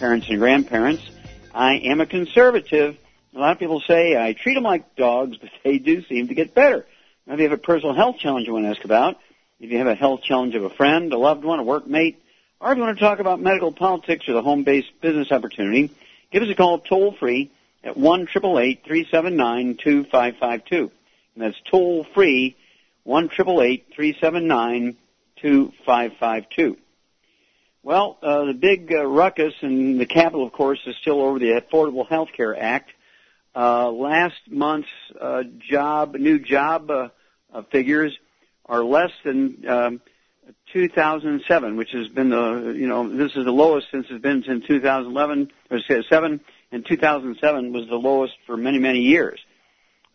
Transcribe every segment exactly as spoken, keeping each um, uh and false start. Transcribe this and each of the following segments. parents and grandparents. I am a conservative. A lot of people say I treat them like dogs, but they do seem to get better. Now, if you have a personal health challenge you want to ask about, if you have a health challenge of a friend, a loved one, a workmate, or if you want to talk about medical politics or the home-based business opportunity, give us a call toll-free at one eight eight eight, three seven nine, two five five two. And that's toll-free, one eight eight eight, three seven nine, two five five two. Well, uh, the big uh, ruckus in the Capitol, of course, is still over the Affordable Health Care Act. Uh, last month's uh, job, new job uh, uh, figures are less than um, two thousand seven, which has been the, you know, this is the lowest since it's been since two thousand eleven, or seven, and two thousand seven was the lowest for many, many years.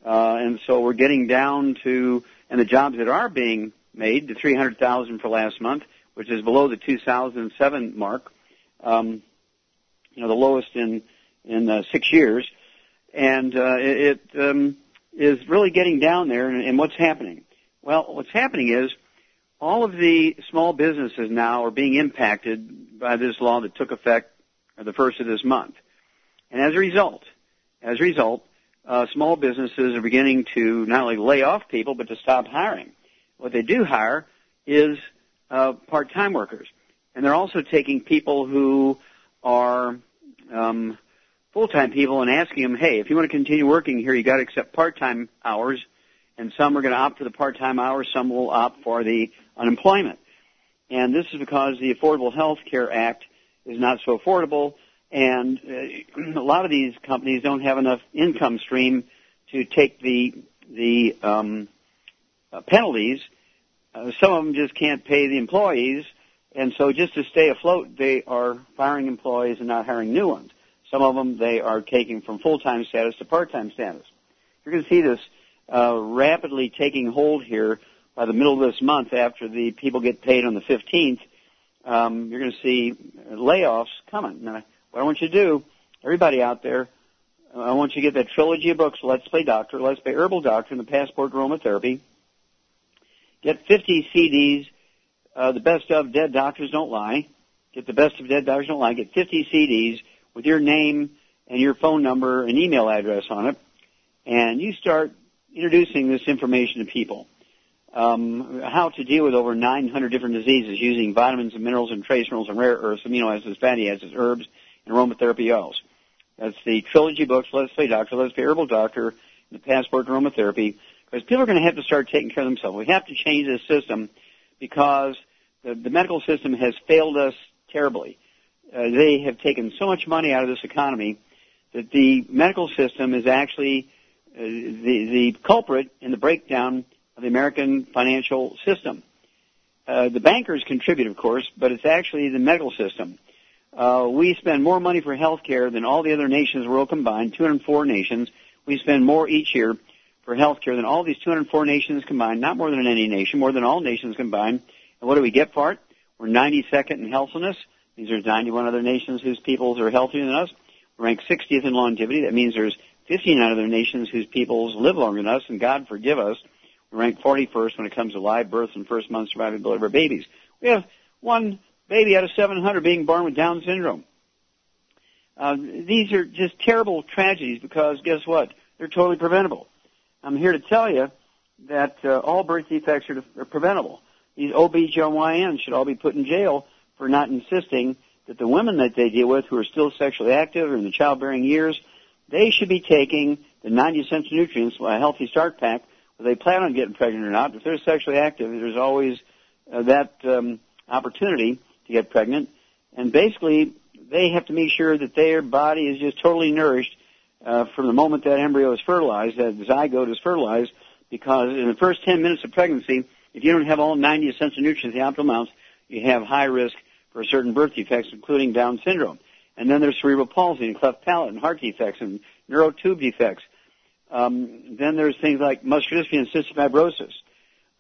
Uh, and so we're getting down to, and the jobs that are being made, to three hundred thousand for last month, which is below the two thousand seven mark, um, you know, the lowest in, in uh, six years. And uh, it um, is really getting down there, and, and what's happening? Well, what's happening is all of the small businesses now are being impacted by this law that took effect the first of this month. And as a result, as a result, uh, small businesses are beginning to not only lay off people, but to stop hiring. What they do hire is uh, part-time workers. And they're also taking people who are um, full-time people and asking them, hey, if you want to continue working here, you got to accept part-time hours. And some are going to opt for the part-time hours, some will opt for the unemployment. And this is because the Affordable Health Care Act is not so affordable, and uh, a lot of these companies don't have enough income stream to take the the um, uh, penalties. Uh, some of them just can't pay the employees, and so just to stay afloat, they are firing employees and not hiring new ones. Some of them they are taking from full-time status to part-time status. You're going to see this Uh, rapidly taking hold here by the middle of this month after the people get paid on the fifteenth. Um, you're going to see layoffs coming. Now, what I want you to do, everybody out there, I want you to get that trilogy of books, Let's Play Doctor, Let's Play Herbal Doctor, and the Passport to Aromatherapy. Get fifty C Ds, uh, the best of Dead Doctors Don't Lie. Get the best of Dead Doctors Don't Lie. Get fifty C Ds with your name and your phone number and email address on it, and you start introducing this information to people, um, how to deal with over nine hundred different diseases using vitamins and minerals and trace minerals and rare earths, amino acids, fatty acids, herbs, and aromatherapy oils. That's the trilogy books, Let's Play Doctor, Let's Play Herbal Doctor, and the Passport to Aromatherapy, because people are going to have to start taking care of themselves. We have to change this system because the, the medical system has failed us terribly. Uh, they have taken so much money out of this economy that the medical system is actually Uh, the, the culprit in the breakdown of the American financial system. Uh, the bankers contribute, of course, but it's actually the medical system. Uh, we spend more money for health care than all the other nations in the world combined, two hundred four nations. We spend more each year for health care than all these two hundred four nations combined, not more than any nation, more than all nations combined. And what do we get for it? We're ninety-second in healthfulness. These are ninety-one other nations whose peoples are healthier than us. We rank sixtieth in longevity. That means there's fifteen other nations whose peoples live longer than us, and God forgive us, we rank forty-first when it comes to live births and first-month survivability of our babies. We have one baby out of seven hundred being born with Down syndrome. Uh, these are just terrible tragedies because, guess what, they're totally preventable. I'm here to tell you that uh, all birth defects are, are preventable. These O B G Y Ns should all be put in jail for not insisting that the women that they deal with who are still sexually active or in the childbearing years, they should be taking the ninety cents nutrients, a Healthy Start Pack, whether they plan on getting pregnant or not. If they're sexually active, there's always uh, that um, opportunity to get pregnant. And basically, they have to make sure that their body is just totally nourished uh, from the moment that embryo is fertilized, that zygote is fertilized, because in the first ten minutes of pregnancy, if you don't have all ninety cents of nutrients, the optimal amounts, you have high risk for certain birth defects, including Down syndrome. And then there's cerebral palsy and cleft palate and heart defects and neurotube defects. Um, then there's things like muscular dystrophy and cystic fibrosis.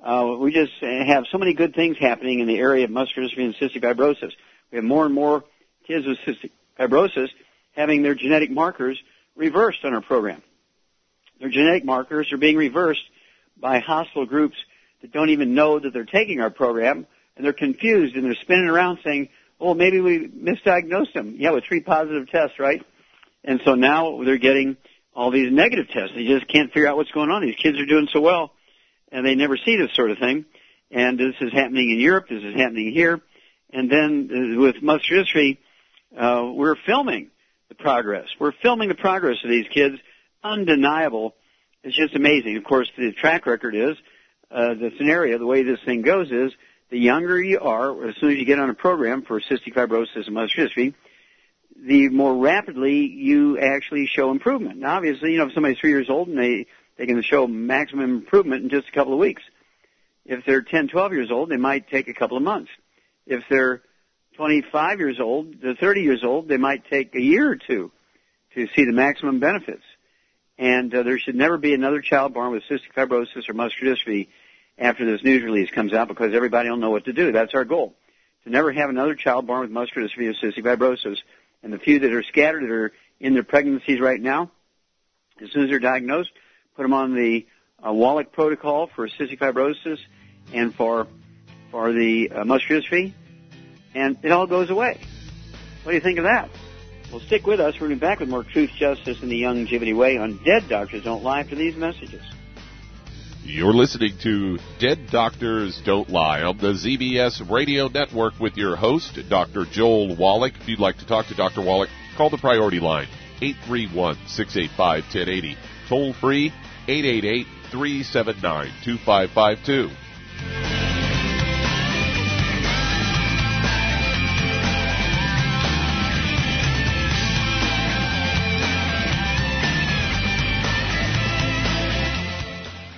Uh, we just have so many good things happening in the area of muscular dystrophy and cystic fibrosis. We have more and more kids with cystic fibrosis having their genetic markers reversed on our program. Their genetic markers are being reversed by hostile groups that don't even know that they're taking our program, and they're confused, and they're spinning around saying, oh, maybe we misdiagnosed them. Yeah, with three positive tests, right? And so now they're getting all these negative tests. They just can't figure out what's going on. These kids are doing so well, and they never see this sort of thing. And this is happening in Europe. This is happening here. And then with muscular dystrophy, uh, we're filming the progress. We're filming the progress of these kids. Undeniable. It's just amazing. Of course, the track record is, uh, the scenario, the way this thing goes is, the younger you are, as soon as you get on a program for cystic fibrosis and muscular dystrophy, the more rapidly you actually show improvement. Now, obviously, you know, if somebody's three years old and they, they can show maximum improvement in just a couple of weeks. If they're ten, twelve years old, they might take a couple of months. If they're twenty-five years old, they're thirty years old, they might take a year or two to see the maximum benefits. And uh, there should never be another child born with cystic fibrosis or muscular dystrophy after this news release comes out, because everybody will know what to do. That's our goal, to never have another child born with muscular dystrophy or cystic fibrosis. And the few that are scattered that are in their pregnancies right now, as soon as they're diagnosed, put them on the uh, Wallach protocol for cystic fibrosis and for for the uh, muscular dystrophy, and it all goes away. What do you think of that? Well, stick with us. We're going to be back with more Truth, Justice, and the Youngevity Way on Dead Doctors Don't Lie after these messages. You're listening to Dead Doctors Don't Lie on the Z B S Radio Network with your host, Doctor Joel Wallach. If you'd like to talk to Doctor Wallach, call the priority line, eight three one, six eight five, one zero eight zero. Toll free, eight eight eight, three seven nine, two five five two.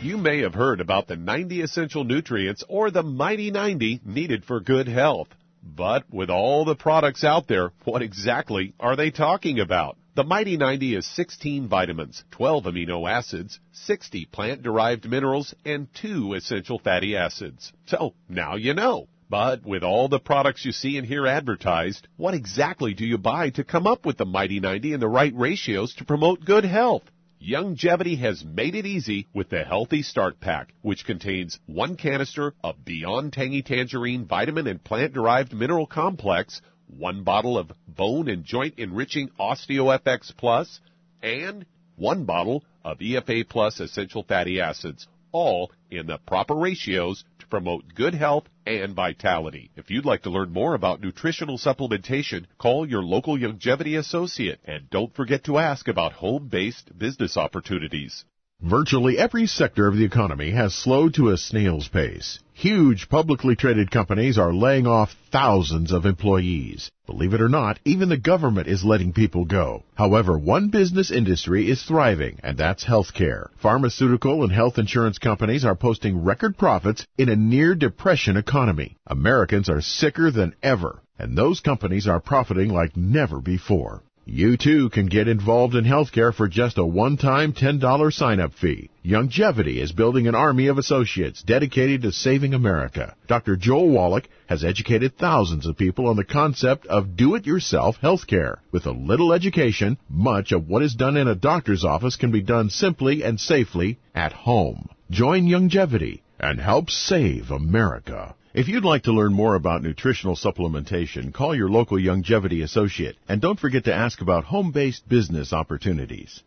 You may have heard about the ninety essential nutrients or the mighty ninety needed for good health. But with all the products out there, what exactly are they talking about? The mighty ninety is sixteen vitamins, twelve amino acids, sixty plant-derived minerals, and two essential fatty acids. So now you know. But with all the products you see and hear advertised, what exactly do you buy to come up with the mighty ninety and the right ratios to promote good health? Youngevity has made it easy with the Healthy Start Pack, which contains one canister of Beyond Tangy Tangerine Vitamin and Plant-Derived Mineral Complex, one bottle of Bone and Joint Enriching OsteoFX Plus, and one bottle of E F A Plus Essential Fatty Acids, all in the proper ratios to promote good health and vitality. If you'd like to learn more about nutritional supplementation, call your local Youngevity associate, and don't forget to ask about home-based business opportunities. Virtually every sector of the economy has slowed to a snail's pace. Huge publicly traded companies are laying off thousands of employees. Believe it or not, even the government is letting people go. However, one business industry is thriving, and that's healthcare. Pharmaceutical and health insurance companies are posting record profits in a near-depression economy. Americans are sicker than ever, and those companies are profiting like never before. You, too, can get involved in healthcare for just a one-time ten dollars sign-up fee. Youngevity is building an army of associates dedicated to saving America. Doctor Joel Wallach has educated thousands of people on the concept of do-it-yourself healthcare. With a little education, much of what is done in a doctor's office can be done simply and safely at home. Join Youngevity and help save America. If you'd like to learn more about nutritional supplementation, call your local Youngevity associate. And don't forget to ask about home-based business opportunities.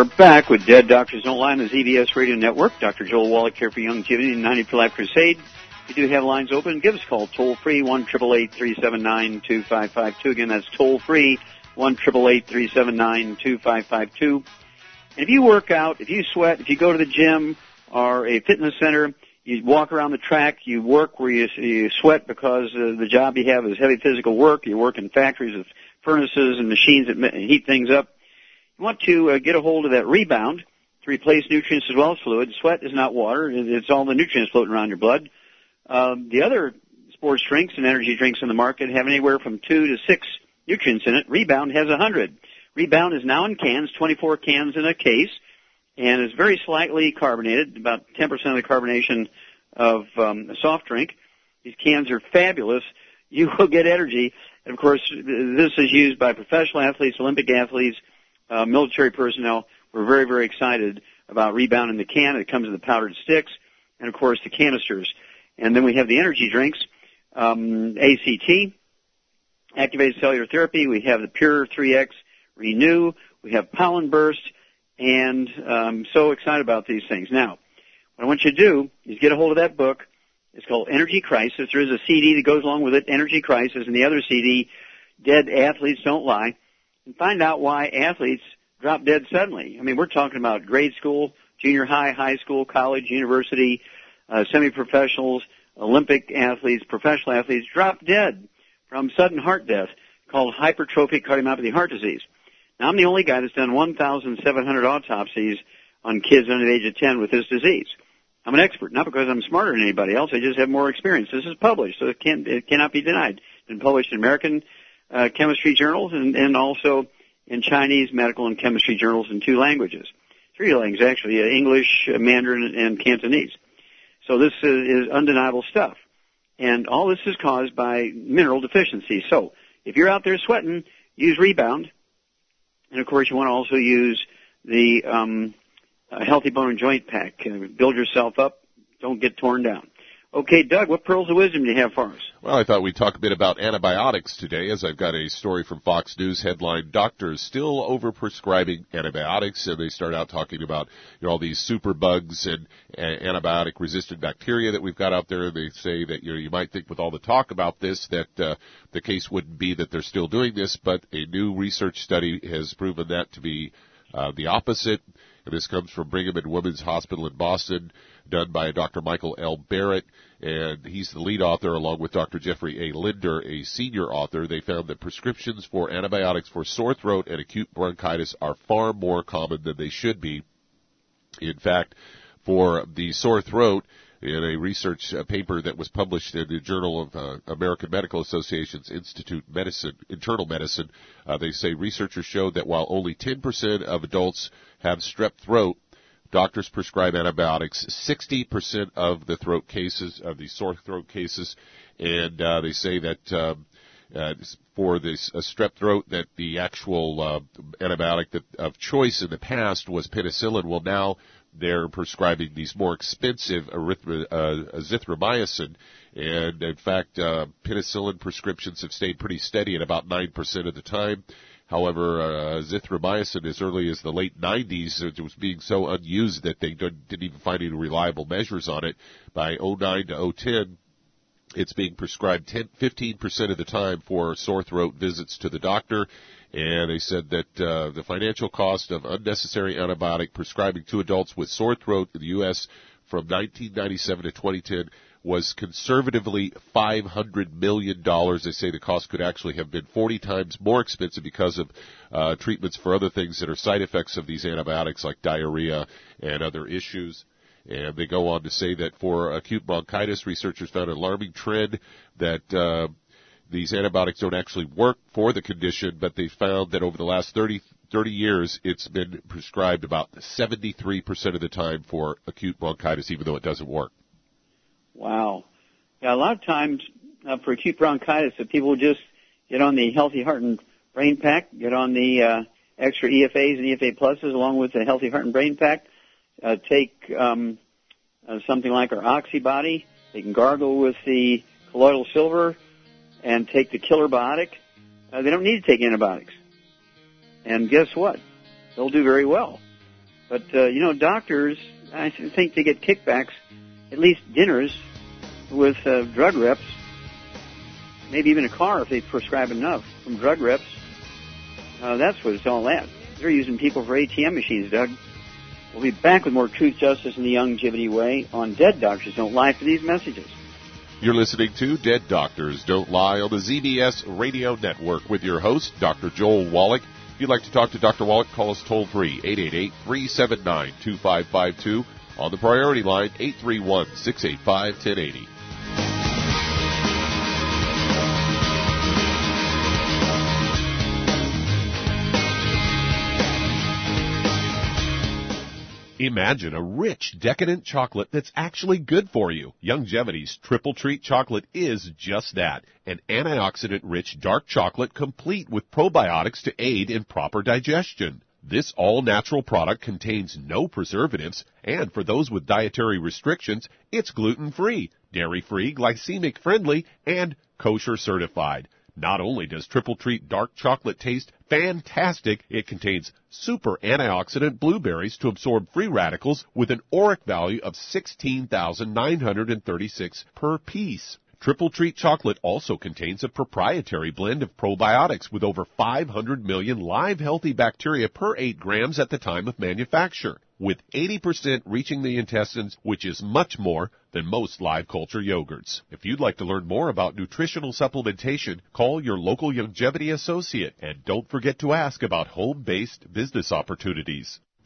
are back with Dead Doctors Don't Lie on the Z B S Radio Network. Doctor Joel Wallach here for Youngevity and ninety for Life Crusade. If you do have lines open, give us a call toll-free, one eight eight eight, three seven nine, two five five two. Again, that's toll-free, one eight eight eight, three seven nine, two five five two. And if you work out, if you sweat, if you go to the gym or a fitness center, you walk around the track, you work where you, you sweat because uh, the job you have is heavy physical work, you work in factories with furnaces and machines that heat things up, you want to uh, get a hold of that Rebound to replace nutrients as well as fluid. Sweat is not water. It's all the nutrients floating around your blood. Um, the other sports drinks and energy drinks in the market have anywhere from two to six nutrients in it. Rebound has one hundred. Rebound is now in cans, twenty-four cans in a case, and is very slightly carbonated, about ten percent of the carbonation of um, a soft drink. These cans are fabulous. You will get energy. And, of course, this is used by professional athletes, Olympic athletes, uh, military personnel. We're very, very excited about Rebound in the can. It comes in the powdered sticks and, of course, the canisters. And then we have the energy drinks, um, A C T, Activated Cellular Therapy. We have the Pure three X Renew. We have Pollen Burst. And I'm so excited about these things. Now, what I want you to do is get a hold of that book. It's called Energy Crisis. There is a C D that goes along with it, Energy Crisis, and the other C D, Dead Athletes Don't Lie, and find out why athletes drop dead suddenly. I mean, we're talking about grade school, junior high, high school, college, university, uh, semi-professionals, Olympic athletes, professional athletes drop dead from sudden heart death called hypertrophic cardiomyopathy heart disease. Now, I'm the only guy that's done one thousand seven hundred autopsies on kids under the age of ten with this disease. I'm an expert, not because I'm smarter than anybody else. I just have more experience. This is published, so it, can't, it cannot be denied. It's been published in American uh, chemistry journals and, and also in Chinese medical and chemistry journals in two languages. Three languages, actually, uh, English, uh, Mandarin, and Cantonese. So this is, is undeniable stuff. And all this is caused by mineral deficiency. So if you're out there sweating, use Rebound. And, of course, you want to also use the um, uh, Healthy Bone and Joint Pack. Uh, build yourself up. Don't get torn down. Okay, Doug, what pearls of wisdom do you have for us? Well, I thought we'd talk a bit about antibiotics today, as I've got a story from Fox News headline, Doctors Still Overprescribing Antibiotics, and they start out talking about, you know, all these superbugs and uh, antibiotic-resistant bacteria that we've got out there. They say that, you know, you might think with all the talk about this that uh, the case wouldn't be that they're still doing this, but a new research study has proven that to be uh, the opposite. And this comes from Brigham and Women's Hospital in Boston, done by Doctor Michael L. Barrett, and he's the lead author, along with Doctor Jeffrey A. Linder, a senior author. They found that prescriptions for antibiotics for sore throat and acute bronchitis are far more common than they should be. In fact, for the sore throat, in a research paper that was published in the Journal of uh, American Medical Association's Institute of Medicine, Internal Medicine, uh, they say researchers showed that while only ten percent of adults have strep throat, doctors prescribe antibiotics sixty percent of the throat cases, of the sore throat cases, and uh, they say that um, uh, for this uh, strep throat, that the actual uh, antibiotic that, of choice in the past was penicillin. Well, now they're prescribing these more expensive erythro- uh, azithromycin, and in fact, uh, penicillin prescriptions have stayed pretty steady at about nine percent of the time. However, uh, azithromycin, as early as the late nineties, it was being so unused that they didn't, didn't even find any reliable measures on it. By oh nine to oh ten, it's being prescribed ten, fifteen percent of the time for sore throat visits to the doctor. And they said that uh, the financial cost of unnecessary antibiotic prescribing to adults with sore throat in the U S from nineteen ninety-seven to twenty ten was conservatively five hundred million dollars. They say the cost could actually have been forty times more expensive because of uh, treatments for other things that are side effects of these antibiotics like diarrhea and other issues. And they go on to say that for acute bronchitis, researchers found an alarming trend that uh, these antibiotics don't actually work for the condition, but they found that over the last thirty years, it's been prescribed about seventy-three percent of the time for acute bronchitis, even though it doesn't work. Wow. Yeah, a lot of times uh, for acute bronchitis, if people just get on the Healthy Heart and Brain Pack, get on the uh, extra E F As and E F A Pluses along with the Healthy Heart and Brain Pack, uh, take um, uh, something like our OxyBody. They can gargle with the Colloidal Silver and take the Killer Biotic. Uh, they don't need to take antibiotics. And guess what? They'll do very well. But, uh, you know, doctors, I think they get kickbacks, at least dinners, with uh, drug reps, maybe even a car if they prescribe enough from drug reps. Uh, that's what it's all at. They're using people for A T M machines, Doug. We'll be back with more Truth, Justice, and the Youngevity Way on Dead Doctors Don't Lie for these messages. You're listening to Dead Doctors Don't Lie on the Z B S Radio Network with your host, Doctor Joel Wallach. If you'd like to talk to Doctor Wallach, call us toll-free, eight eight eight, three seven nine, two five five two. On the priority line, eight three one, six eight five, one zero eight zero. Imagine a rich, decadent chocolate that's actually good for you. Youngevity's Triple Treat Chocolate is just that. An antioxidant-rich dark chocolate complete with probiotics to aid in proper digestion. This all-natural product contains no preservatives, and for those with dietary restrictions, it's gluten-free, dairy-free, glycemic-friendly, and kosher certified. Not only does Triple Treat dark chocolate taste fantastic, it contains super antioxidant blueberries to absorb free radicals with an O R A C value of sixteen thousand nine hundred thirty-six per piece. Triple Treat Chocolate also contains a proprietary blend of probiotics with over five hundred million live healthy bacteria per eight grams at the time of manufacture, with eighty percent reaching the intestines, which is much more than most live culture yogurts. If you'd like to learn more about nutritional supplementation, call your local Youngevity associate, and don't forget to ask about home-based business opportunities.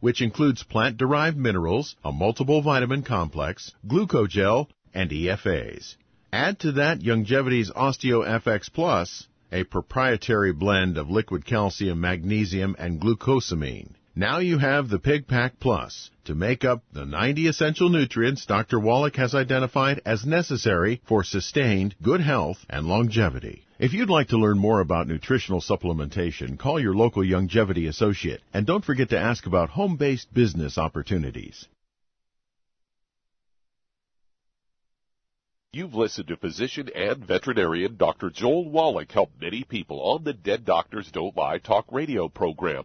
which includes plant-derived minerals, a multiple vitamin complex, glucogel, and E F As. Add to that Youngevity's OsteoFX Plus, a proprietary blend of liquid calcium, magnesium, and glucosamine. Now you have the Pig Pak Plus to make up the ninety essential nutrients Doctor Wallach has identified as necessary for sustained good health and longevity. If you'd like to learn more about nutritional supplementation, call your local Youngevity associate, and don't forget to ask about home-based business opportunities. You've listened to physician and veterinarian Doctor Joel Wallach help many people on the Dead Doctors Don't Lie talk radio program.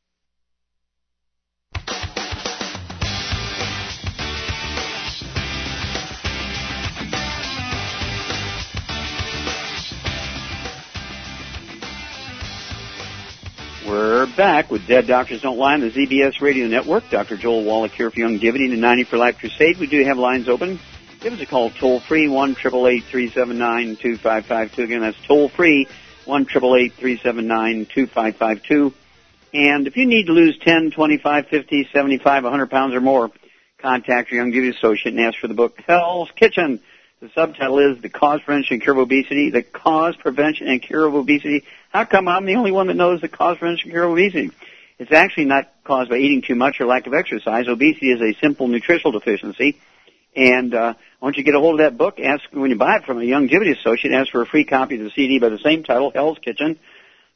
We're back with Dead Doctors Don't Lie on the Z B S Radio Network. Doctor Joel Wallach here for Youngevity and the ninety for Life Crusade. We do have lines open. Give us a call toll-free, one eight eight eight, three seven nine, two five five two. Again, that's toll-free, one eight eight eight, three seven nine, two five five two. And if you need to lose ten, twenty-five, fifty, seventy-five, one hundred pounds or more, contact your Youngevity associate and ask for the book, Hell's Kitchen. The subtitle is The Cause, Prevention, and Cure of Obesity. The Cause, Prevention, and Cure of Obesity. How come I'm the only one that knows the cause, prevention, and cure of obesity? It's actually not caused by eating too much or lack of exercise. Obesity is a simple nutritional deficiency. And uh once you get a hold of that book, ask when you buy it from a Youngevity associate, ask for a free copy of the C D by the same title, Hell's Kitchen.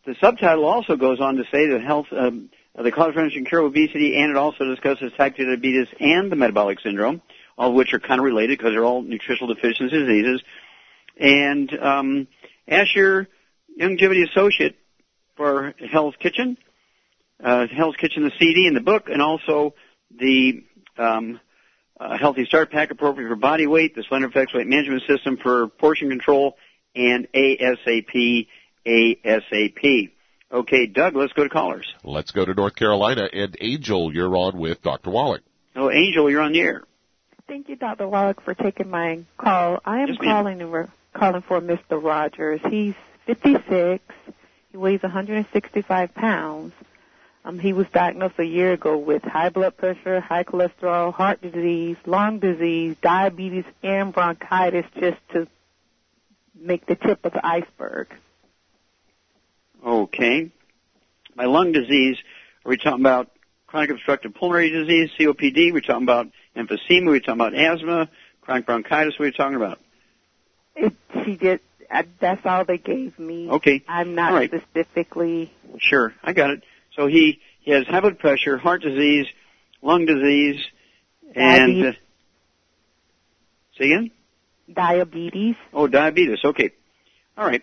The subtitle also goes on to say that health, um, the cause, prevention, and cure of obesity, and it also discusses type two diabetes and the metabolic syndrome, all of which are kind of related because they're all nutritional deficiency diseases. And um ask your Youngevity associate for Hell's Kitchen, uh, Hell's Kitchen, the C D and the book, and also the um, uh, Healthy Start Pack appropriate for body weight, the Slender F X Weight Management System for portion control, and ASAP, ASAP. Okay, Doug, let's go to callers. Let's go to North Carolina. And Angel, you're on with Doctor Wallach. Oh, Angel, you're on the air. Thank you, Doctor Wallach, for taking my call. I am yes, calling and calling for Mister Rogers. He's fifty-six. He weighs one hundred sixty-five pounds. Um, he was diagnosed a year ago with high blood pressure, high cholesterol, heart disease, lung disease, diabetes, and bronchitis, just to make the tip of the iceberg. Okay. By lung disease, are we talking about chronic obstructive pulmonary disease, C O P D? Are we talking about emphysema? Are we talking about asthma? Chronic bronchitis? What are you talking about? It, she did. I, that's all they gave me. Okay. I'm not right. specifically. Sure. I got it. So he, he has high blood pressure, heart disease, lung disease, diabetes. and... Uh, say again? Diabetes. Oh, diabetes. Okay. All right.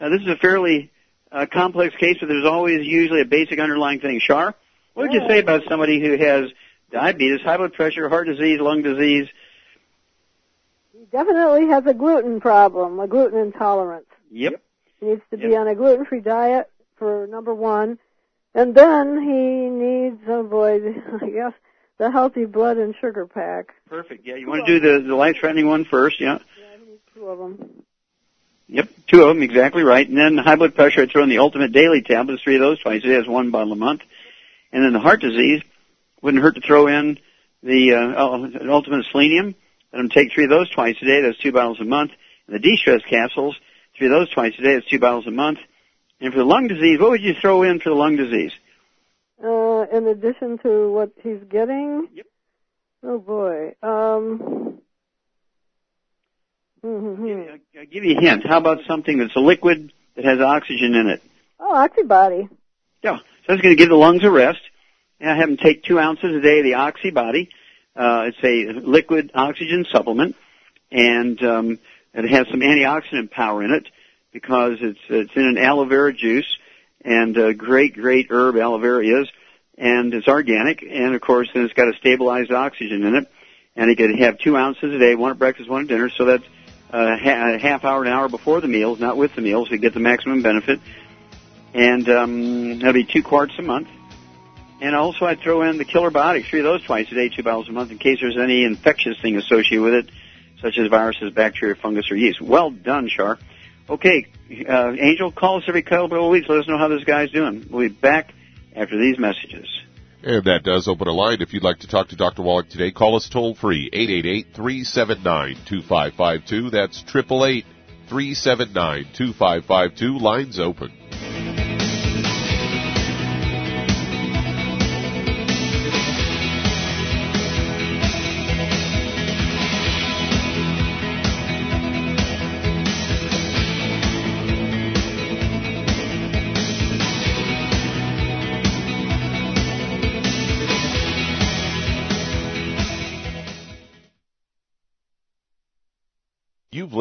Uh, this is a fairly... a complex case, but there's always usually a basic underlying thing. Shar, what would you say about somebody who has diabetes, high blood pressure, heart disease, lung disease? He definitely has a gluten problem, a gluten intolerance. Yep. He needs to yep. be on a gluten-free diet for number one, and then he needs to avoid, I guess, the healthy blood and sugar pack. Perfect. Yeah, you want to do the, the life-threatening one first, yeah. Yeah, he needs two of them. Yep, two of them, exactly right. And then the high blood pressure, I throw in the Ultimate Daily tablets, three of those twice. He has one bottle a month. And then the heart disease, wouldn't hurt to throw in the uh, Ultimate Selenium. Let him take three of those twice a day, that's two bottles a month. And the De-stress Capsules, three of those twice a day, that's two bottles a month. And for the lung disease, what would you throw in for the lung disease? Uh, in addition to what he's getting? Yep. Oh, boy. Um... Mm-hmm. I'll give you a hint. How about something that's a liquid that has oxygen in it? Oh, OxyBody. Yeah. So that's going to give the lungs a rest. And I have them take two ounces a day of the OxyBody. Uh, it's a liquid oxygen supplement. And, um, it has some antioxidant power in it because it's, it's in an aloe vera juice. And a great, great herb aloe vera is. And it's organic. And, of course, then it's got a stabilized oxygen in it. And you can have two ounces a day, one at breakfast, one at dinner. So that's Uh, a half hour, an hour before the meals, not with the meals, to get the maximum benefit. And um, that'll be two quarts a month. And also I throw in the Killer Biotic, three of those twice a day, two bottles a month, in case there's any infectious thing associated with it, such as viruses, bacteria, fungus, or yeast. Well done, Char. Okay, uh, Angel, call us every couple of weeks. Let us know how this guy's doing. We'll be back after these messages. And that does open a line. If you'd like to talk to Doctor Wallach today, call us toll-free, eight eight eight, three seven nine, two five five two. That's triple eight, three seven nine, two five five two. Lines open. You've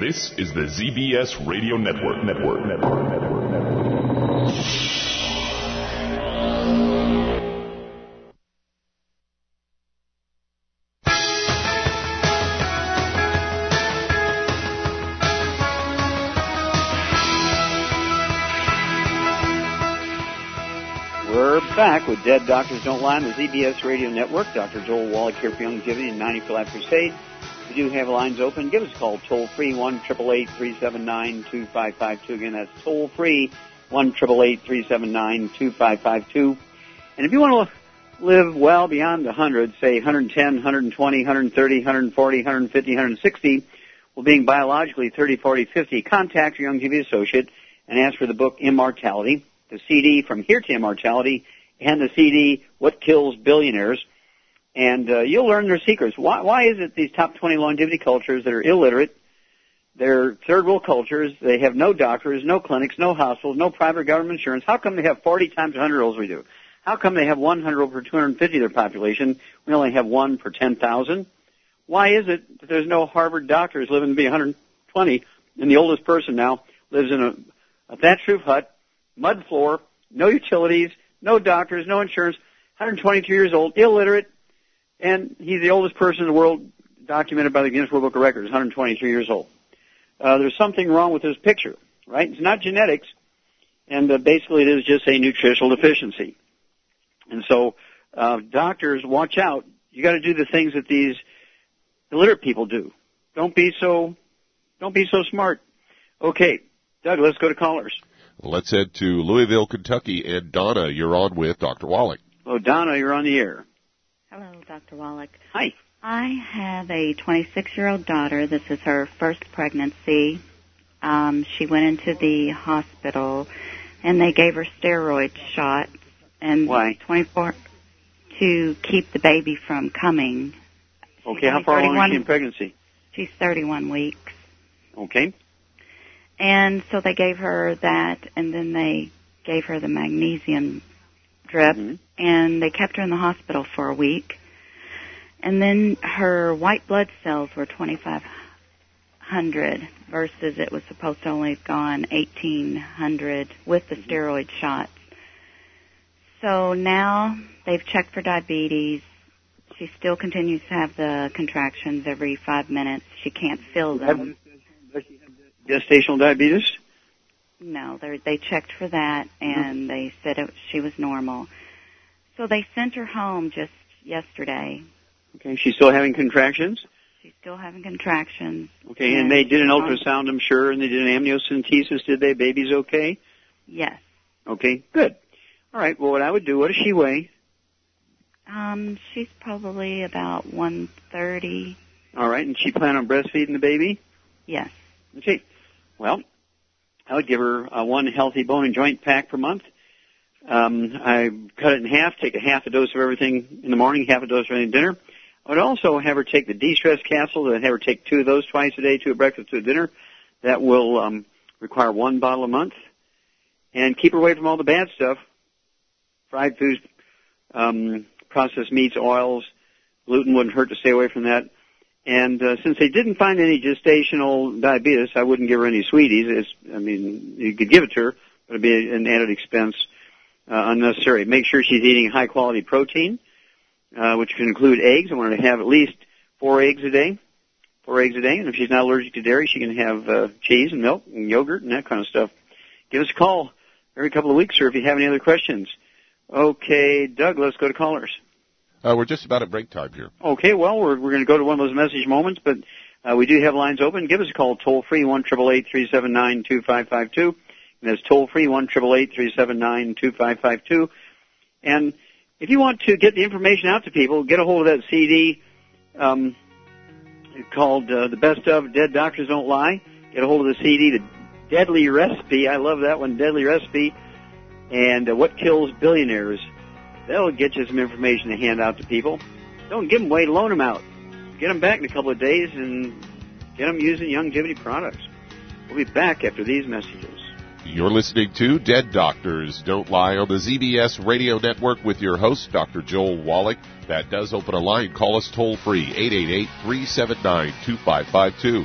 This is the Z B S Radio Network, Network, Network, Network, Network. We're back with Dead Doctors Don't Lie on the Z B S Radio Network. Doctor Joel Wallach here for Youngevity and ninety for Life Crusade. We do have lines open. Give us a call toll-free, one eight eight eight, three seven nine, two five five two. Again, that's toll-free, one eight eight eight, three seven nine, two five five two. And if you want to live well beyond one hundred, say one ten, one twenty, one thirty, one forty, one fifty, one sixty, well, being biologically thirty, forty, fifty, contact your Youngevity associate and ask for the book Immortality, the C D From Here to Immortality, and the C D What Kills Billionaires. And uh, you'll learn their secrets. Why, why is it these top twenty longevity cultures that are illiterate, they're third world cultures, they have no doctors, no clinics, no hospitals, no private government insurance? How come they have forty times one hundred-year-olds we do? How come they have one hundred per two hundred fifty of their population? We only have one per ten thousand. Why is it that there's no Harvard doctors living to be one hundred twenty, and the oldest person now lives in a, a thatched roof hut, mud floor, no utilities, no doctors, no insurance, one hundred twenty-two years old, illiterate? And he's the oldest person in the world, documented by the Guinness World Book of Records, one hundred twenty-three years old. Uh, there's something wrong with this picture, right? It's not genetics, and uh, basically it is just a nutritional deficiency. And so uh, doctors, watch out. You got to do the things that these illiterate people do. Don't be so, don't be so smart. Okay, Doug, let's go to callers. Let's head to Louisville, Kentucky, and Donna, you're on with Doctor Wallach. Oh, Donna, you're on the air. Hello, Doctor Wallach. Hi. I have a twenty-six-year-old daughter. This is her first pregnancy. Um, she went into the hospital, and they gave her steroid shots. And why? twenty-four to keep the baby from coming. She's okay. How far along is she in pregnancy? She's thirty-one weeks. Okay. And so they gave her that, and then they gave her the magnesium drip. Mm-hmm. And they kept her in the hospital for a week. And then her white blood cells were twenty-five hundred versus it was supposed to only have gone eighteen hundred with the steroid shots. So now they've checked for diabetes. She still continues to have the contractions every five minutes. She can't feel them. Does she have gestational diabetes? No, they checked for that, and mm-hmm. they said it, she was normal. So they sent her home just yesterday. Okay, she's still having contractions? She's still having contractions. Okay, and, and they did an ultrasound, I'm sure, and they did an amniocentesis, did they? Baby's okay? Yes. Okay, good. All right, well, what I would do, what does she weigh? Um, she's probably about one thirty. All right, and she plan on breastfeeding the baby? Yes. Okay, well, I would give her uh, one Healthy Bone and Joint Pack per month. Um, I cut it in half, take a half a dose of everything in the morning, half a dose of everything at dinner. I would also have her take the De-stress Capsules. I'd have her take two of those twice a day, two at breakfast, two at dinner. That will um, require one bottle a month. And keep her away from all the bad stuff, fried foods, um, processed meats, oils. Gluten wouldn't hurt to stay away from that. And uh, since they didn't find any gestational diabetes, I wouldn't give her any Sweeties. It's, I mean, you could give it to her, but it would be an added expense, uh, unnecessary. Make sure she's eating high-quality protein, uh, which can include eggs. I want her to have at least four eggs a day, four eggs a day. And if she's not allergic to dairy, she can have uh, cheese and milk and yogurt and that kind of stuff. Give us a call every couple of weeks, or if you have any other questions. Okay, Doug, let's go to callers. Uh, we're just about at break time here. Okay, well, we're we're going to go to one of those message moments, but uh, we do have lines open. Give us a call toll-free, one eight eight eight, three seven nine, two five five two. And that's toll-free, one eight eight eight, three seven nine, two five five two. And if you want to get the information out to people, get a hold of that C D um, called uh, The Best of Dead Doctors Don't Lie. Get a hold of the C D, The Deadly Recipe. I love that one, Deadly Recipe. And uh, What Kills Billionaires. That'll get you some information to hand out to people. Don't give them away, loan them out. Get them back in a couple of days and get them using Youngevity products. We'll be back after these messages. You're listening to Dead Doctors Don't Lie on the Z B S Radio Network with your host, Doctor Joel Wallach. That does open a line. Call us toll free, eight eight eight, three seven nine, two five five two.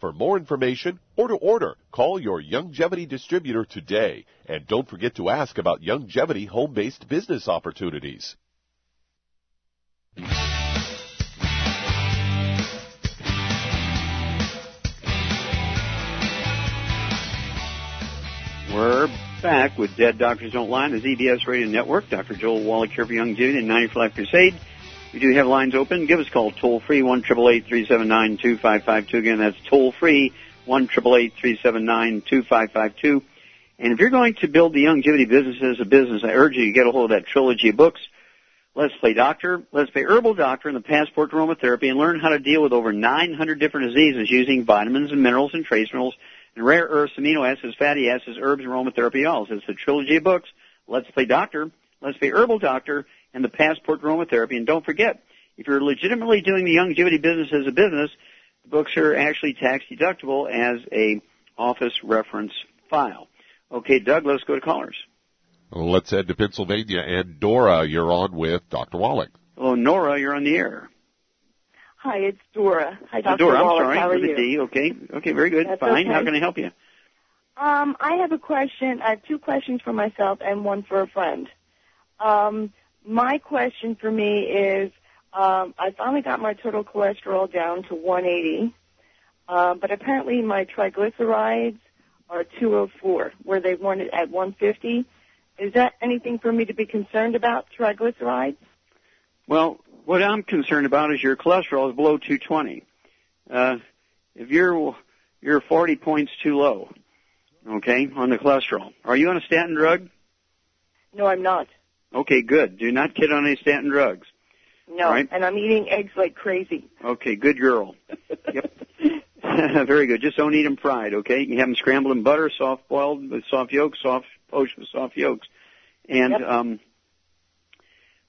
For more information or to order, call your Youngevity distributor today. And don't forget to ask about Youngevity home-based business opportunities. We're back with Dead Doctors Don't Lie on the Z B S Radio Network. Doctor Joel Wallach here for Youngevity and ninety for Life Crusade. We do have lines open. Give us a call toll-free, one eight eight eight, three seven nine, two five five two. Again, that's toll-free, one eight eight eight, three seven nine, two five five two. And if you're going to build the Youngevity business as a business, I urge you to get a hold of that trilogy of books, Let's Play Doctor, Let's Play Herbal Doctor, and the Passport to Aromatherapy, and learn how to deal with over nine hundred different diseases using vitamins and minerals and trace minerals and rare earths, amino acids, fatty acids, herbs, and aromatherapy oils. It's a trilogy of books, Let's Play Doctor, Let's Play Herbal Doctor, and the Passport to Aromatherapy. And don't forget, if you're legitimately doing the Youngevity business as a business, the books are actually tax-deductible as a office reference file. Okay, Doug, let's go to callers. Let's head to Pennsylvania. And Dora, you're on with Doctor Wallach. Hello, Nora, you're on the air. Hi, it's Dora. Hi, Doctor Dora, Wallach. I'm sorry. How are you? D. Okay. Okay, very good. That's fine. Okay. How can I help you? Um, I have a question. I have two questions for myself and one for a friend. Um, my question for me is um, I finally got my total cholesterol down to one eighty, uh, but apparently my triglycerides are two oh four, where they wanted at one fifty. Is that anything for me to be concerned about, triglycerides? Well, what I'm concerned about is your cholesterol is below two twenty. Uh, if you're you're forty points too low, okay, on the cholesterol. Are you on a statin drug? No, I'm not. Okay, good. Do not get on any statin drugs. No, right? And I'm eating eggs like crazy. Okay, good girl. Yep. Very good. Just don't eat them fried, okay? You can have them scrambled in butter, soft-boiled with soft yolks, soft poached with soft yolks. And yep. um,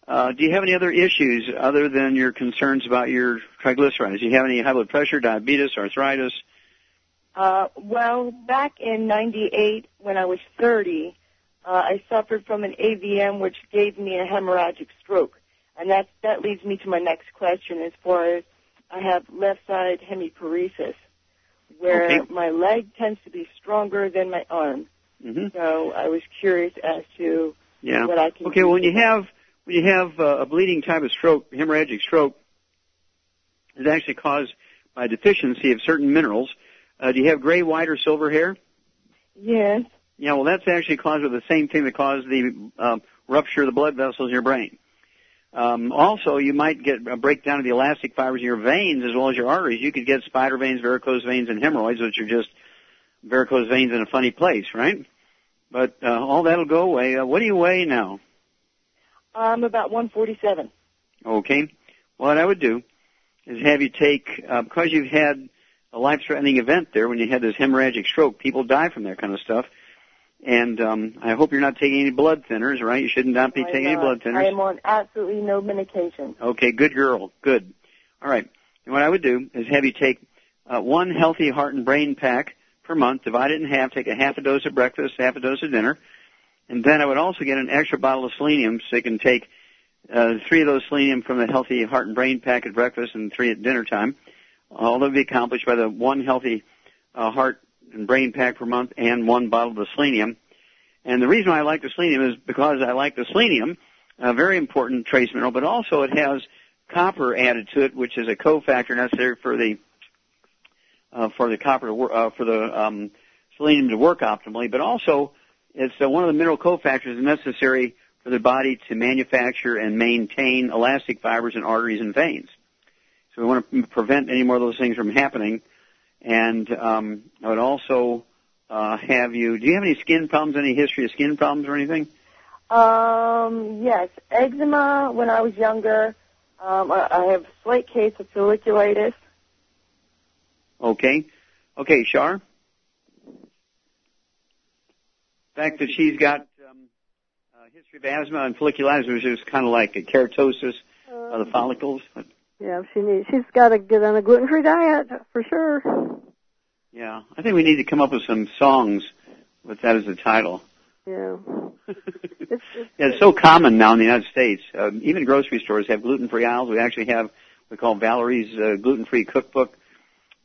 uh, do you have any other issues other than your concerns about your triglycerides? Do you have any high blood pressure, diabetes, arthritis? Uh, well, back in ninety-eight, when I was thirty, uh, I suffered from an A V M, which gave me a hemorrhagic stroke. And that, that leads me to my next question as far as I have left-side hemiparesis, where okay. my leg tends to be stronger than my arm. Mm-hmm. So I was curious as to yeah. what I can okay, do. Okay, well, when you have, when you have a bleeding type of stroke, hemorrhagic stroke, it's actually caused by deficiency of certain minerals. Uh, do you have gray, white, or silver hair? Yes. Yeah, well, that's actually caused by the same thing that caused the um, rupture of the blood vessels in your brain. Um, also, you might get a breakdown of the elastic fibers in your veins as well as your arteries. You could get spider veins, varicose veins, and hemorrhoids, which are just varicose veins in a funny place, right? But uh, all that will go away. Uh, what do you weigh now? I'm about one forty-seven. Okay. What I would do is have you take, uh, because you've had a life-threatening event there when you had this hemorrhagic stroke, people die from that kind of stuff. And um, I hope you're not taking any blood thinners, right? You shouldn't not be taking any blood thinners. I am on absolutely no medication. Okay, good girl. Good. All right. And what I would do is have you take uh, one Healthy Heart and Brain Pack per month, divide it in half, take a half a dose at breakfast, half a dose at dinner, and then I would also get an extra bottle of selenium so you can take uh, three of those selenium from the Healthy Heart and Brain Pack at breakfast and three at dinner time. All that would be accomplished by the one Healthy uh, Heart and Brain Pack per month and one bottle of the selenium. And the reason why I like the selenium is because I like the selenium, a very important trace mineral, but also it has copper added to it, which is a cofactor necessary for the uh, for the copper to wor- uh, for the um, selenium to work optimally. But also, it's uh, one of the mineral cofactors necessary for the body to manufacture and maintain elastic fibers in arteries and veins. So we want to prevent any more of those things from happening. And um, I would also uh, have you, do you have any skin problems, any history of skin problems or anything? Um, yes, eczema when I was younger. Um, I, I have a slight case of folliculitis. Okay. Okay, Char? The fact that she's got um, a history of asthma and folliculitis, which is kind of like a keratosis um. of the follicles. Yeah, she needs, she's got to get on a gluten-free diet, for sure. Yeah, I think we need to come up with some songs with that as a title. Yeah. it's, it's, yeah, it's so common now in the United States. Uh, even grocery stores have gluten-free aisles. We actually have what we call Valerie's uh, gluten-free cookbook.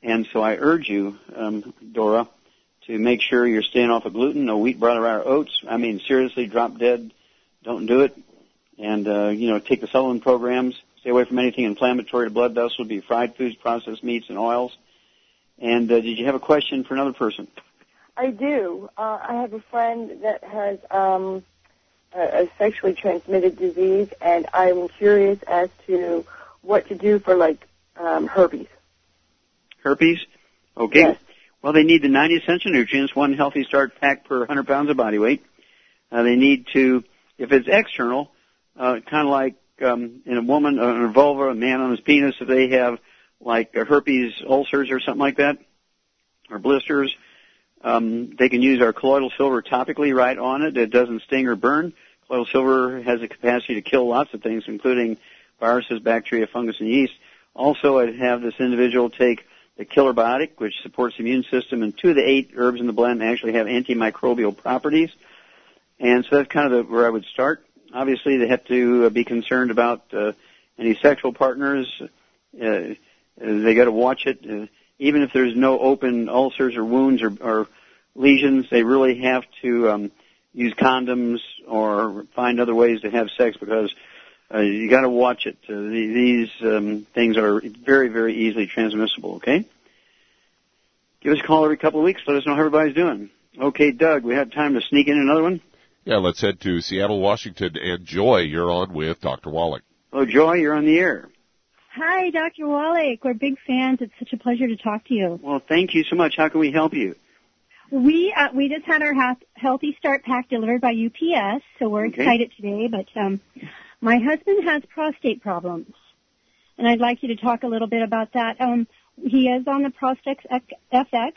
And so I urge you, um, Dora, to make sure you're staying off of gluten, no wheat, bratwurst, or oats. I mean, seriously, drop dead. Don't do it. And, uh, you know, take the supplement programs. Stay away from anything inflammatory to blood vessels, would be fried foods, processed meats, and oils. And uh, did you have a question for another person? I do. Uh, I have a friend that has um, a, a sexually transmitted disease, and I'm curious as to what to do for, like, um, herpes. Herpes? Okay. Yes. Well, they need the ninety essential nutrients, one Healthy Start Pack per one hundred pounds of body weight. Uh, they need to, if it's external, uh, kind of like, Um, in a woman, uh, an vulva, a man on his penis, if they have like uh, herpes ulcers or something like that, or blisters, um, they can use our colloidal silver topically right on it. It doesn't sting or burn. Colloidal silver has the capacity to kill lots of things, including viruses, bacteria, fungus, and yeast. Also, I'd have this individual take the Killer Biotic, which supports the immune system, and two of the eight herbs in the blend actually have antimicrobial properties. And so that's kind of the, where I would start. Obviously, they have to be concerned about uh, any sexual partners, uh, They got to watch it. Uh, even if there's no open ulcers or wounds or, or lesions, they really have to um, use condoms or find other ways to have sex, because uh, you got to watch it. Uh, these um, things are very, very easily transmissible, okay? Give us a call every couple of weeks. Let us know how everybody's doing. Okay, Doug, we have time to sneak in another one. Yeah, let's head to Seattle, Washington. And Joy, you're on with Doctor Wallach. Hello, Joy, you're on the air. Hi, Doctor Wallach. We're big fans. It's such a pleasure to talk to you. Well, thank you so much. How can we help you? We uh, we just had our Healthy Start Pack delivered by U P S, so we're okay. excited today. But um, my husband has prostate problems, and I'd like you to talk a little bit about that. Um, he is on the Prostex F X.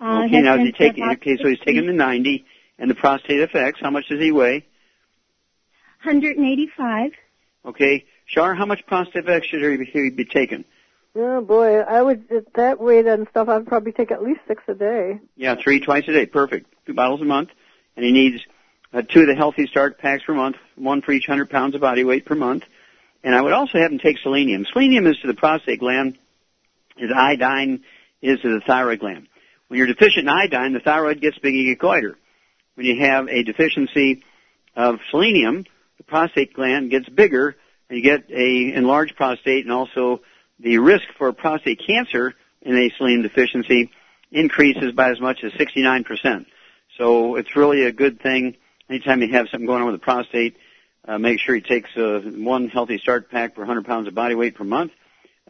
Uh, okay, now is he taking? Okay, so he's taking the ninety and the Prostate F X. How much does he weigh? one hundred eighty-five. Okay, Shar, how much Prostate F X should he be, he be taking? Oh boy, I would at that weight and stuff. I'd probably take at least six a day. Yeah, three twice a day. Perfect. Two bottles a month, and he needs uh, two of the Healthy Start packs per month, one for each hundred pounds of body weight per month. And I would also have him take selenium. Selenium is to the prostate gland, as iodine is to the thyroid gland. When you're deficient in iodine, the thyroid gets big and gets. When you have a deficiency of selenium, the prostate gland gets bigger, and you get a enlarged prostate, and also the risk for prostate cancer in a selenium deficiency increases by as much as sixty-nine percent. So it's really a good thing. Anytime you have something going on with the prostate, uh, make sure you take uh, one Healthy Start pack per one hundred pounds of body weight per month.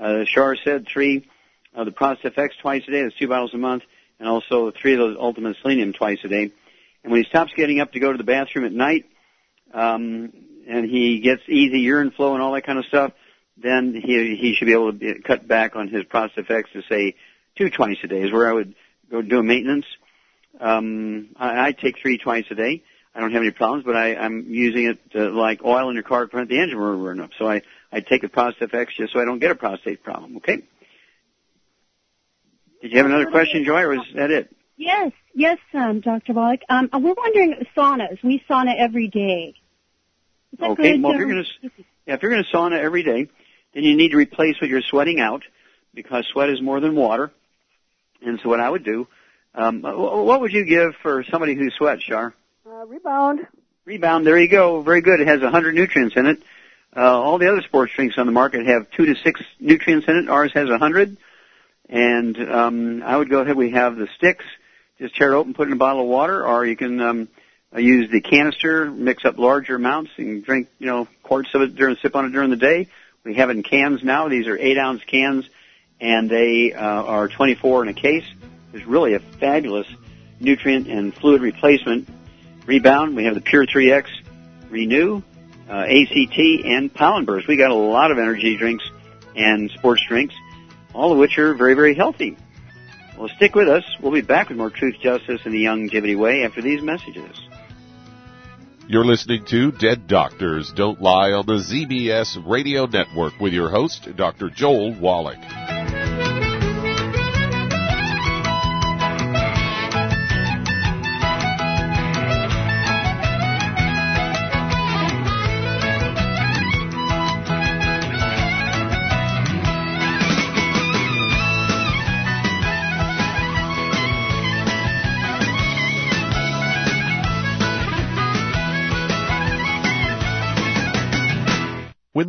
Uh, Shar said three of uh, the Prostate F X twice a day. That's two bottles a month. And also three of those Ultimate Selenium twice a day. And when he stops getting up to go to the bathroom at night, um, and he gets easy urine flow and all that kind of stuff, then he he should be able to be, cut back on his Prostate F X to, say, two twice a day is where I would go do a maintenance. Um, I, I take three twice a day. I don't have any problems, but I, I'm using it to, like oil in your car to prevent the engine from running up. So I, I take a Prostate F X just so I don't get a prostate problem, okay? Did you have another question, Joy, or is that it? Yes, yes, um, Doctor Wallach. Um, we're wondering saunas. We sauna every day. Is that okay, good? Well, if you're going to yeah, if you're going to sauna every day, then you need to replace what you're sweating out, because sweat is more than water. And so, what I would do, um, what would you give for somebody who sweats, Shar? Uh, rebound. Rebound. There you go. Very good. It has one hundred nutrients in it. Uh, all the other sports drinks on the market have two to six nutrients in it. Ours has one hundred. And um, I would go ahead. We have the sticks. Just tear it open, put it in a bottle of water, or you can um, use the canister, mix up larger amounts, and drink, you know, quarts of it during, sip on it during the day. We have it in cans now. These are eight-ounce cans, and they uh, are twenty-four in a case. It's really a fabulous nutrient and fluid replacement. Rebound. We have the Pure three X Renew, uh, A C T, and Pollen Burst. We got a lot of energy drinks and sports drinks, all of which are very, very healthy. Well, stick with us. We'll be back with more Truth, Justice, and the Youngevity Way after these messages. You're listening to Dead Doctors Don't Lie on the Z B S Radio Network with your host, Doctor Joel Wallach. When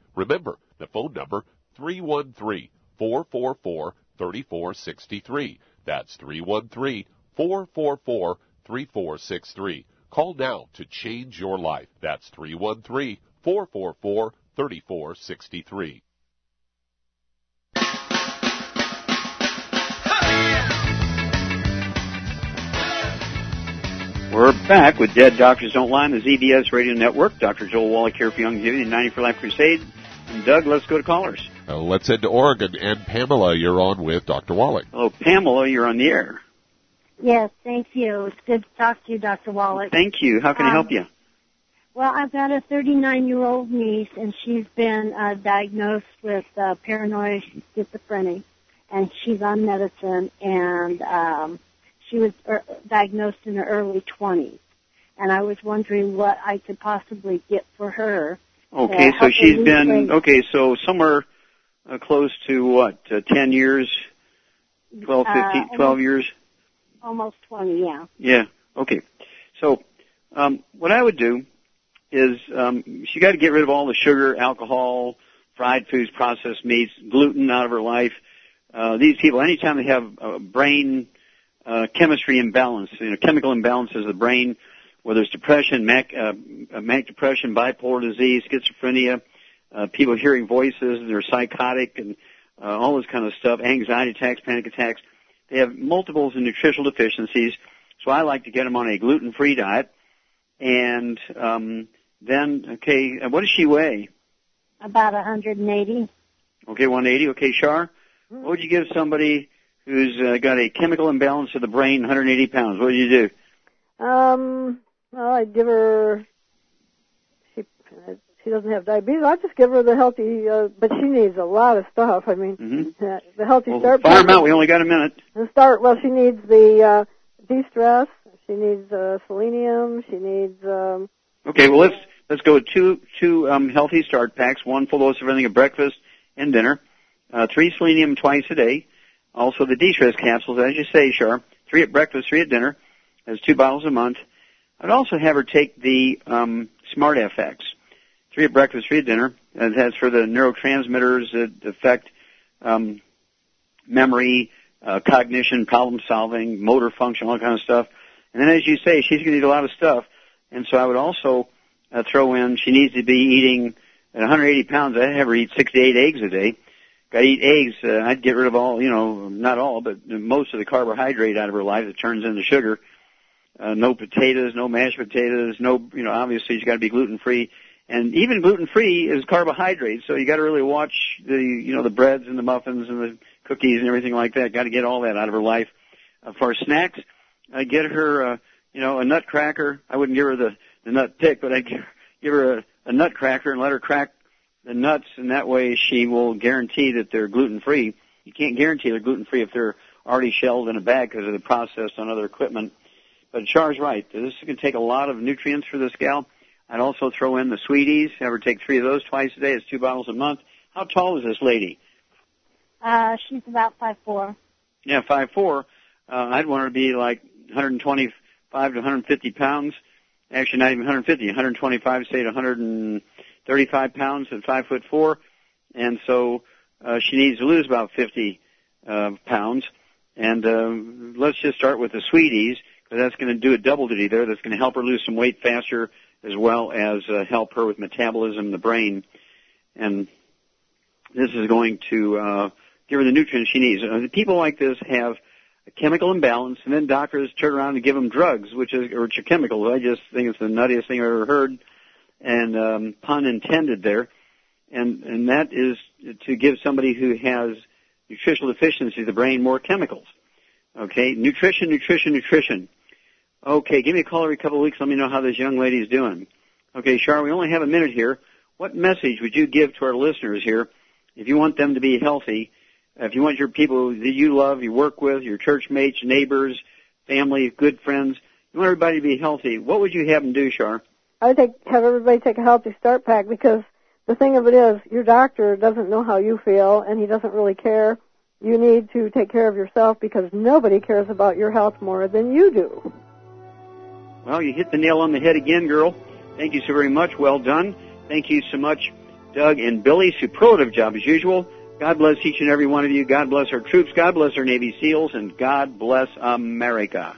Remember, the phone number, three one three, four four four, three four six three. That's three one three, four four four, three four six three. Call now to change your life. That's three one three, four four four, three four six three. We're back with Dead Doctors Don't Lie on the Z B S Radio Network. Doctor Joel Wallach here for Youngevity, ninety for Life Crusade. And Doug, let's go to callers. Uh, let's head to Oregon. And Pamela, you're on with Doctor Wallach. Hello, Pamela, you're on the air. Yes, thank you. It's good to talk to you, Doctor Wallach. Thank you. How can um, I help you? Well, I've got a thirty-nine-year-old niece, and she's been uh, diagnosed with uh, paranoid schizophrenia, and she's on medicine, and... Um, She was er- diagnosed in her early twenties, and I was wondering what I could possibly get for her. Okay, so she's been, things. okay, so somewhere uh, close to what, uh, ten years, twelve, fifteen, uh, twelve almost, years? Almost twenty, yeah. Yeah, okay. So um, what I would do is um, she got to get rid of all the sugar, alcohol, fried foods, processed meats, gluten out of her life. Uh, these people, anytime they have a brain Uh, chemistry imbalance, you know, chemical imbalances of the brain, whether it's depression, manic, uh, manic depression, bipolar disease, schizophrenia, uh, people hearing voices and they're psychotic and uh, all this kind of stuff, anxiety attacks, panic attacks. They have multiples and nutritional deficiencies, so I like to get them on a gluten-free diet. And um, then, okay, what does she weigh? About one hundred eighty. Okay, one eighty. Okay, Char, what would you give somebody who's uh, got a chemical imbalance of the brain, one hundred eighty pounds. What do you do? Um, well, I give her, she, she doesn't have diabetes. I just give her the healthy, uh, but she needs a lot of stuff. I mean, mm-hmm. uh, the healthy well, start. Fire them out. We only got a minute. The start. Well, she needs the uh, de-stress. She needs uh, selenium. She needs. Um, okay. Well, let's let's go two two um, healthy start packs. One full dose of everything at breakfast and dinner. Uh, three selenium twice a day. Also, the de-stress capsules, as you say, Char, three at breakfast, three at dinner. That's two bottles a month. I'd also have her take the um, Smart F X, three at breakfast, three at dinner. And that's for the neurotransmitters that affect um, memory, uh, cognition, problem solving, motor function, all that kind of stuff. And then, as you say, she's going to need a lot of stuff. And so I would also uh, throw in she needs to be eating at one hundred eighty pounds. I'd have her eat six to eight eggs a day. Got to eat eggs. Uh, I'd get rid of all, you know, not all, but most of the carbohydrate out of her life that turns into sugar. Uh, no potatoes, no mashed potatoes, no, you know, obviously she's got to be gluten-free. And even gluten-free is carbohydrate, so you got to really watch the, you know, the breads and the muffins and the cookies and everything like that. Got to get all that out of her life. Uh, for snacks, I get her, uh, you know, a nut cracker. I wouldn't give her the, the nut pick, but I'd give her, give her a, a nut cracker and let her crack the nuts, and that way she will guarantee that they're gluten-free. You can't guarantee they're gluten-free if they're already shelled in a bag because of the process on other equipment. But Char's right. This is going to take a lot of nutrients for this gal. I'd also throw in the Sweeties. Have her take three of those twice a day. It's two bottles a month. How tall is this lady? Uh, she's about five foot four. Yeah, five foot four. Uh, I'd want her to be like one twenty-five to one fifty pounds. Actually, not even one fifty. one twenty-five, say, to one thirty-five pounds at five foot four. And so uh, she needs to lose about fifty uh, pounds. And uh, let's just start with the Sweeties, because that's going to do a double duty there. That's going to help her lose some weight faster, as well as uh, help her with metabolism in the brain. And this is going to uh, give her the nutrients she needs. Uh, people like this have a chemical imbalance, and then doctors turn around and give them drugs, which is which are chemicals. I just think it's the nuttiest thing I've ever heard, and um, pun intended there. And, and that is to give somebody who has nutritional deficiency of the brain more chemicals. Okay, nutrition, nutrition, nutrition. Okay, give me a call every couple of weeks. Let me know how this young lady's doing. Okay, Char, we only have a minute here. What message would you give to our listeners here if you want them to be healthy, if you want your people that you love, you work with, your church mates, neighbors, family, good friends, you want everybody to be healthy, what would you have them do, Char? I would take, have everybody take a Healthy Start Pack, because the thing of it is your doctor doesn't know how you feel, and he doesn't really care. You need to take care of yourself, because nobody cares about your health more than you do. Well, you hit the nail on the head again, girl. Thank you so very much. Well done. Thank you so much, Doug and Billy. Superlative job as usual. God bless each and every one of you. God bless our troops. God bless our Navy SEALs. And God bless America.